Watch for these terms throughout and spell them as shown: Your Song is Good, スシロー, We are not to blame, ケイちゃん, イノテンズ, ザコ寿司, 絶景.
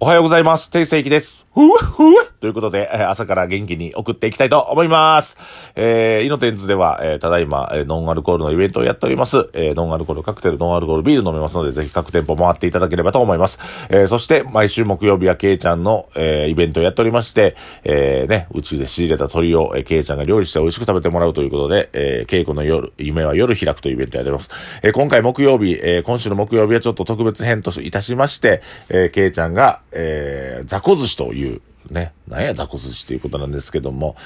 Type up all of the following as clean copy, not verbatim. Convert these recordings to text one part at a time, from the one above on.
おはようございます。ていせいきです。ということで、朝から元気に送っていきたいと思います。イノテンズでは、ただいま、ノンアルコールのイベントをやっております。ノンアルコールカクテル、ノンアルコールビール飲めますので、ぜひ各店舗回っていただければと思います。そして、毎週木曜日はケイちゃんの、イベントをやっておりまして、うちで仕入れた鶏を、ケイちゃんが料理して美味しく食べてもらうということで、稽古の夜、夢は夜開くというイベントをやっております。今回木曜日、今週の木曜日はちょっと特別編といたしまして、ケイちゃんが、ザコ寿司というね、なんやザコ寿司ということなんですけども、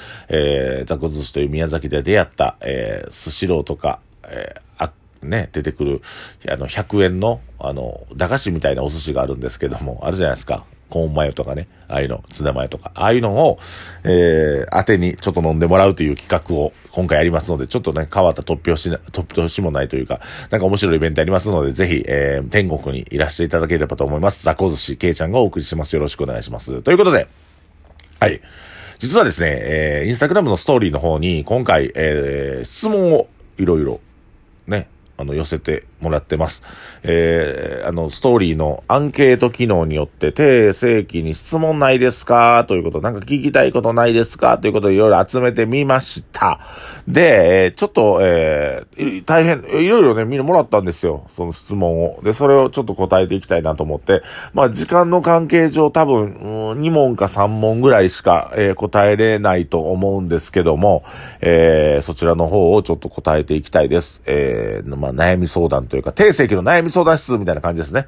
ザコ寿司という宮崎で出会った、スシローとか、出てくる100円の駄菓子みたいなお寿司があるんですけども、あるじゃないですか、コーンマヨとかね、ああいうの、ツナマヨとか、ああいうのを、当てにちょっと飲んでもらうという企画を今回やりますので、ちょっとね、変わった突拍子もないというか、なんか面白いイベントありますので、ぜひ、天国にいらしていただければと思います。ザコ寿司、けいちゃんがお送りします。よろしくお願いします。ということで、はい。実はですね、インスタグラムのストーリーの方に、今回、質問をいろいろ、ね、寄せてもらってます。ストーリーのアンケート機能によって、定世紀に質問ないですかということ、なんか聞きたいことないですかということでいろいろ集めてみました。で、ちょっと、大変、いろいろね、みんなもらったんですよ。その質問を。で、それをちょっと答えていきたいなと思って、まあ、時間の関係上多分、2問か3問ぐらいしか、答えれないと思うんですけども、そちらの方をちょっと答えていきたいです。悩み相談というか、定世紀の悩み相談室みたいな感じですね。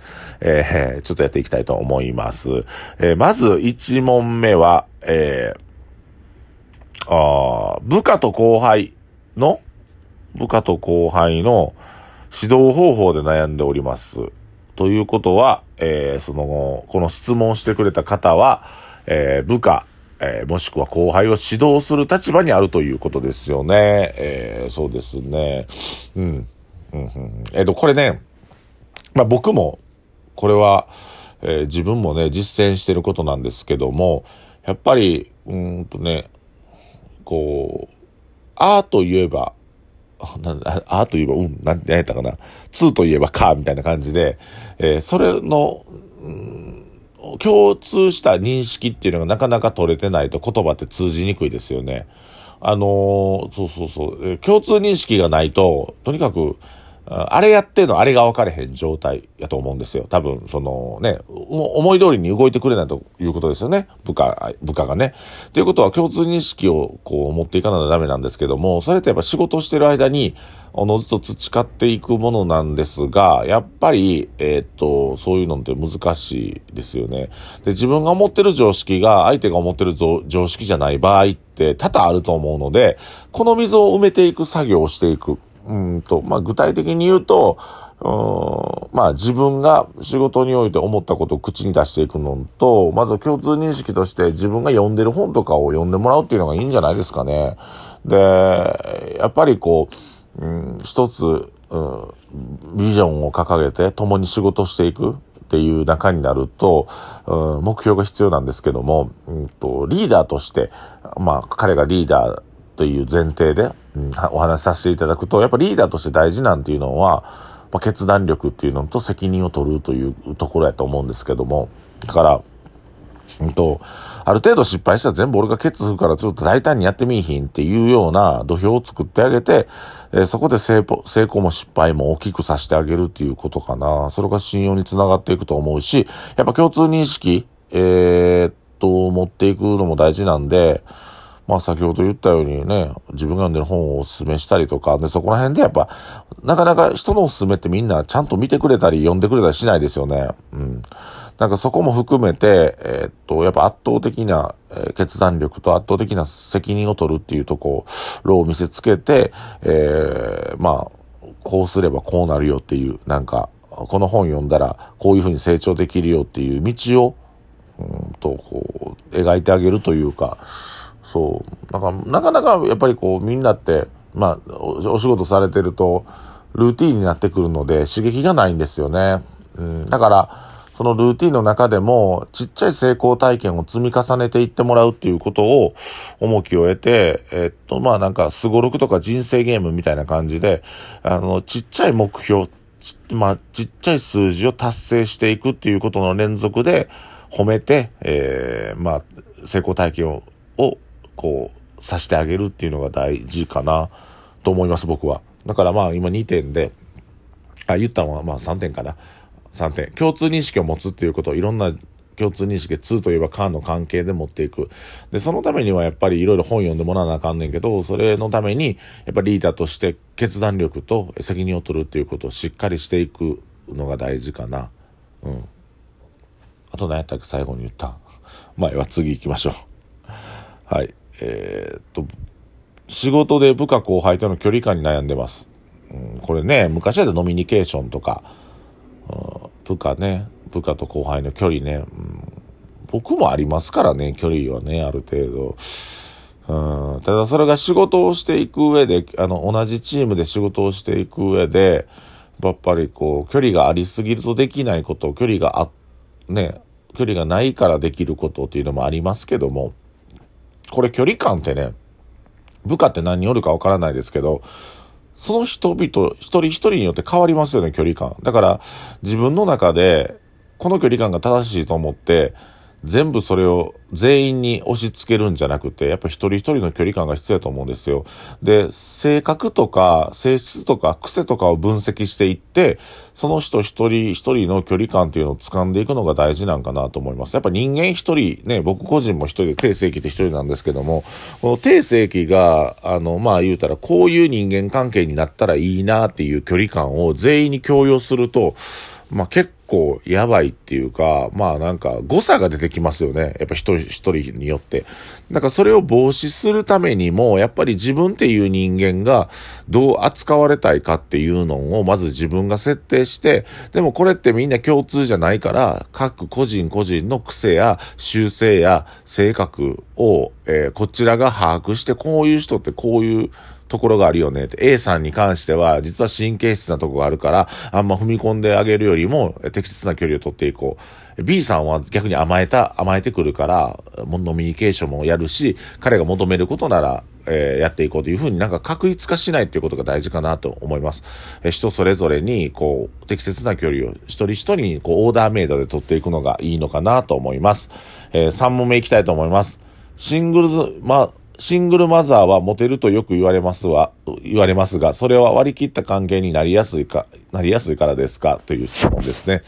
ちょっとやっていきたいと思います。まず1問目は、部下と後輩の指導方法で悩んでおります。ということは、この質問してくれた方は、部下、もしくは後輩を指導する立場にあるということですよね。そうですね。これね、まあ、僕も、これは、自分もね、実践してることなんですけども、やっぱり、2といえばか、みたいな感じで、それの、共通した認識っていうのがなかなか取れてないと言葉って通じにくいですよね。共通認識がないと、とにかく、あれやってんのあれが分かれへん状態やと思うんですよ。多分、思い通りに動いてくれないということですよね。部下がね。ということは共通認識をこう持っていかないとダメなんですけども、それってやっぱ仕事してる間に、おのずと培っていくものなんですが、やっぱり、そういうのって難しいですよね。で、自分が思ってる常識が相手が思ってる常識じゃない場合って多々あると思うので、この溝を埋めていく作業をしていく。具体的に言うと、自分が仕事において思ったことを口に出していくのと、まず共通認識として自分が読んでる本とかを読んでもらうっていうのがいいんじゃないですかね。で、やっぱり一つ、ビジョンを掲げて共に仕事していくっていう中になると、目標が必要なんですけども、リーダーとして、彼がリーダーという前提で、お話しさせていただくと、やっぱリーダーとして大事なんていうのは、決断力っていうのと責任を取るというところやと思うんですけども、だから、ある程度失敗したら全部俺がケツ振るからちょっと大胆にやってみいひんっていうような土俵を作ってあげて、そこで成功も失敗も大きくさせてあげるっていうことかな。それが信用につながっていくと思うし、やっぱ共通認識、持っていくのも大事なんで、先ほど言ったようにね、自分が読んでる本をお勧めしたりとか、で、そこら辺でやっぱ、なかなか人のお勧めってみんなちゃんと見てくれたり読んでくれたりしないですよね。そこも含めて、やっぱ圧倒的な決断力と圧倒的な責任を取るっていうところを見せつけて、こうすればこうなるよっていう、この本読んだらこういうふうに成長できるよっていう道を、描いてあげるというか、なかなかやっぱりみんなって、お仕事されてると、ルーティーンになってくるので、刺激がないんですよね。だから、そのルーティーンの中でも、ちっちゃい成功体験を積み重ねていってもらうっていうことを、重きを得て、すごろくとか人生ゲームみたいな感じで、ちっちゃい目標、ちっちゃい数字を達成していくっていうことの連続で、褒めて、成功体験をこうさせてあげるっていうのが大事かなと思います僕は。だから今2点で言ったのは3点かな。3点共通認識を持つっていうことをいろんな共通認識2といえば間の関係で持っていく。でそのためにはやっぱりいろいろ本読んでもらわなあかんねんけど、それのためにやっぱりリーダーとして決断力と責任を取るっていうことをしっかりしていくのが大事かな。うん。あと何やったっけ最後に言った。前は次行きましょう。はい。仕事で部下後輩との距離感に悩んでます。これね、昔だとノミニケーションとか、部下と後輩の距離ね、僕もありますからね、距離はね、ある程度。ただそれが仕事をしていく上で、同じチームで仕事をしていく上で、やっぱりこう、距離がありすぎるとできないこと、距離がないからできることっていうのもありますけども、これ距離感ってね、部下って何人おるかわからないですけど、その人々、一人一人によって変わりますよね、距離感。だから、自分の中で、この距離感が正しいと思って、全部それを全員に押し付けるんじゃなくて、やっぱ一人一人の距離感が必要だと思うんですよ。で、性格とか性質とか癖とかを分析していって、その人一人一人の距離感っていうのを掴んでいくのが大事なんかなと思います。やっぱ人間一人ね、僕個人も一人で定性期って一人なんですけども、この定性期が言うたらこういう人間関係になったらいいなっていう距離感を全員に強要すると、結構やばいっていうか、誤差が出てきますよね。やっぱ一人によって。だからそれを防止するためにも、やっぱり自分っていう人間がどう扱われたいかっていうのをまず自分が設定して、でもこれってみんな共通じゃないから、各個人個人の癖や習性や性格を、こちらが把握して、こういう人ってこういうところがあるよねって。A さんに関しては実は神経質なところがあるからあんま踏み込んであげるよりも適切な距離を取っていこう。B さんは逆に甘えてくるからもうノミニケーションもやるし彼が求めることなら、やっていこうというふうに確一化しないということが大事かなと思います。人それぞれに適切な距離を一人一人にオーダーメイドで取っていくのがいいのかなと思います。3問目いきたいと思います。シングルマザーはモテるとよく言われますが、それは割り切った関係になりやすいからですかという質問ですね。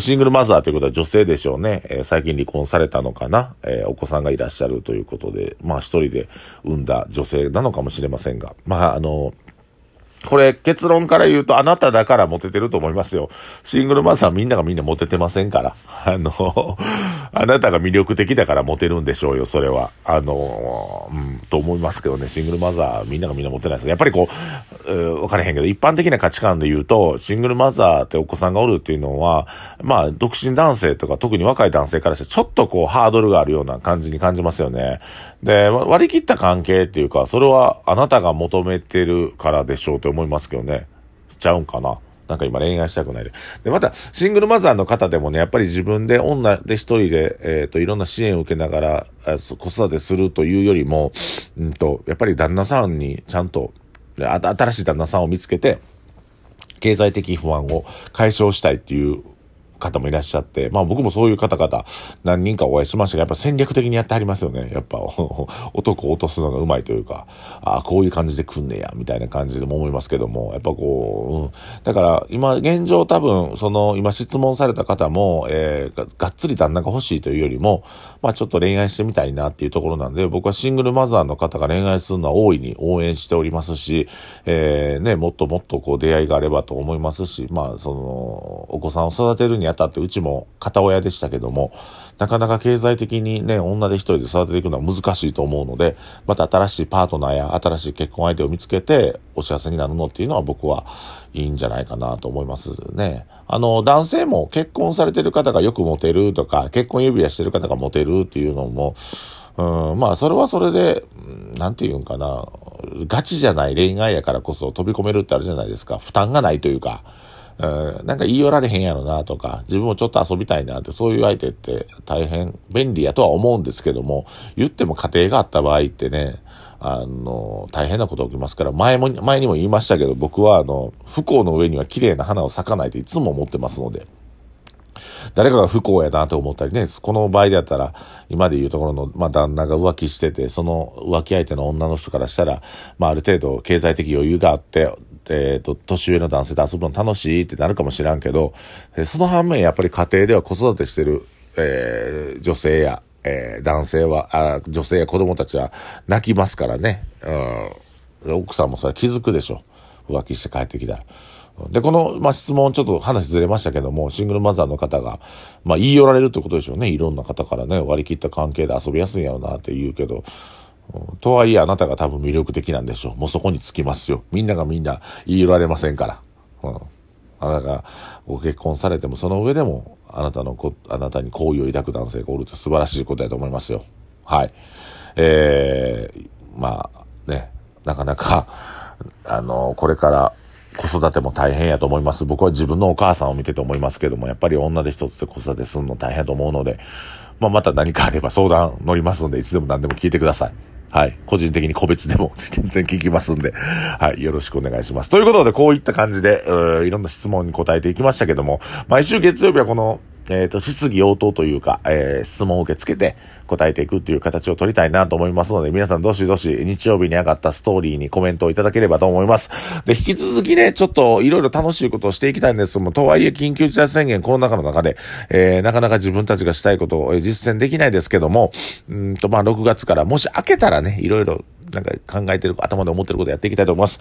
シングルマザーということは女性でしょうね。最近離婚されたのかな、お子さんがいらっしゃるということで、一人で産んだ女性なのかもしれませんが、これ結論から言うとあなただからモテてると思いますよ。シングルマザーみんなモテてませんから。あなたが魅力的だからモテるんでしょうよ、それは。と思いますけどね、シングルマザーみんなモテないです。やっぱりわからへんけど、一般的な価値観で言うと、シングルマザーってお子さんがおるっていうのは、独身男性とか特に若い男性からしてちょっとハードルがあるような感じに感じますよね。で、割り切った関係っていうか、それはあなたが求めてるからでしょうと思いますけどね。しちゃうんかな。今恋愛したくないで、またシングルマザーの方でもね、やっぱり自分で女で一人でいろんな支援を受けながら子育てするというよりも、やっぱり旦那さんにちゃんと新しい旦那さんを見つけて経済的不安を解消したいっていう方もいらっしゃって、僕もそういう方々何人かお会いしましたが、やっぱ戦略的にやってはりますよね。やっぱ男を落とすのがうまいというか、こういう感じで来んねやみたいな感じでも思いますけども、やっぱだから今現状多分今質問された方も、がっつり旦那が欲しいというよりも、ちょっと恋愛してみたいなっていうところなんで、僕はシングルマザーの方が恋愛するのは大いに応援しておりますし、もっともっと出会いがあればと思いますし、お子さんを育てるにあたってうちも片親でしたけども、なかなか経済的にね、女で一人で育てていくのは難しいと思うので、また新しいパートナーや新しい結婚相手を見つけてお幸せになるのっていうのは僕はいいんじゃないかなと思いますね。男性も結婚されてる方がよくモテるとか、結婚指輪してる方がモテるっていうのも、それはそれで、ガチじゃない恋愛やからこそ飛び込めるってあるじゃないですか。負担がないというか、言い寄られへんやろなとか、自分もちょっと遊びたいなって、そういう相手って大変便利やとは思うんですけども、言っても家庭があった場合ってね、大変なこと起きますから、前にも言いましたけど、僕は不幸の上には綺麗な花を咲かないといつも思ってますので、誰かが不幸やなと思ったりね、この場合だったら今でいうところの、旦那が浮気してて、その浮気相手の女の人からしたら、ある程度経済的余裕があって、年上の男性と遊ぶの楽しいってなるかもしらんけど、その反面やっぱり家庭では子育てしてる、女性や、女性や子供たちは泣きますからね、奥さんもそれ気づくでしょ、浮気して帰ってきたら。で、この、質問、ちょっと話ずれましたけども、シングルマザーの方が、言い寄られるってことでしょうね。いろんな方からね、割り切った関係で遊びやすいんやろうなって言うけど、とはいえあなたが多分魅力的なんでしょう。もうそこに尽きますよ。みんながみんな言い寄られませんから。あなたがご結婚されても、その上でも、あなたに好意を抱く男性がおるって素晴らしいことだと思いますよ。はい。なかなか、これから、子育ても大変やと思います。僕は自分のお母さんを見てて思いますけども、やっぱり女で一つで子育てするの大変と思うので、また何かあれば相談乗りますので、いつでも何でも聞いてください。はい。個人的に個別でも全然聞きますんで、はい。よろしくお願いします。ということで、こういった感じで、いろんな質問に答えていきましたけども、毎週月曜日はこの、質疑応答というか、質問を受け付けて答えていくという形を取りたいなと思いますので、皆さんどしどし日曜日に上がったストーリーにコメントをいただければと思います。で、引き続きね、ちょっといろいろ楽しいことをしていきたいんですけども、とはいえ緊急事態宣言、コロナ禍の中で、なかなか自分たちがしたいことを実践できないですけども、6月からもし明けたらね、いろいろなんか考えてる、頭で思ってることやっていきたいと思います。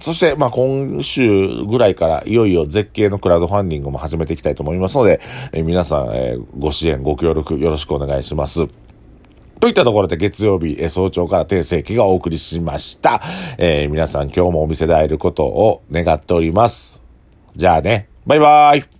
そして、今週ぐらいからいよいよ絶景のクラウドファンディングも始めていきたいと思いますので、皆さん、ご支援、ご協力よろしくお願いします。といったところで月曜日、早朝から定世紀がお送りしました。皆さん今日もお店で会えることを願っております。じゃあね、バイバーイ。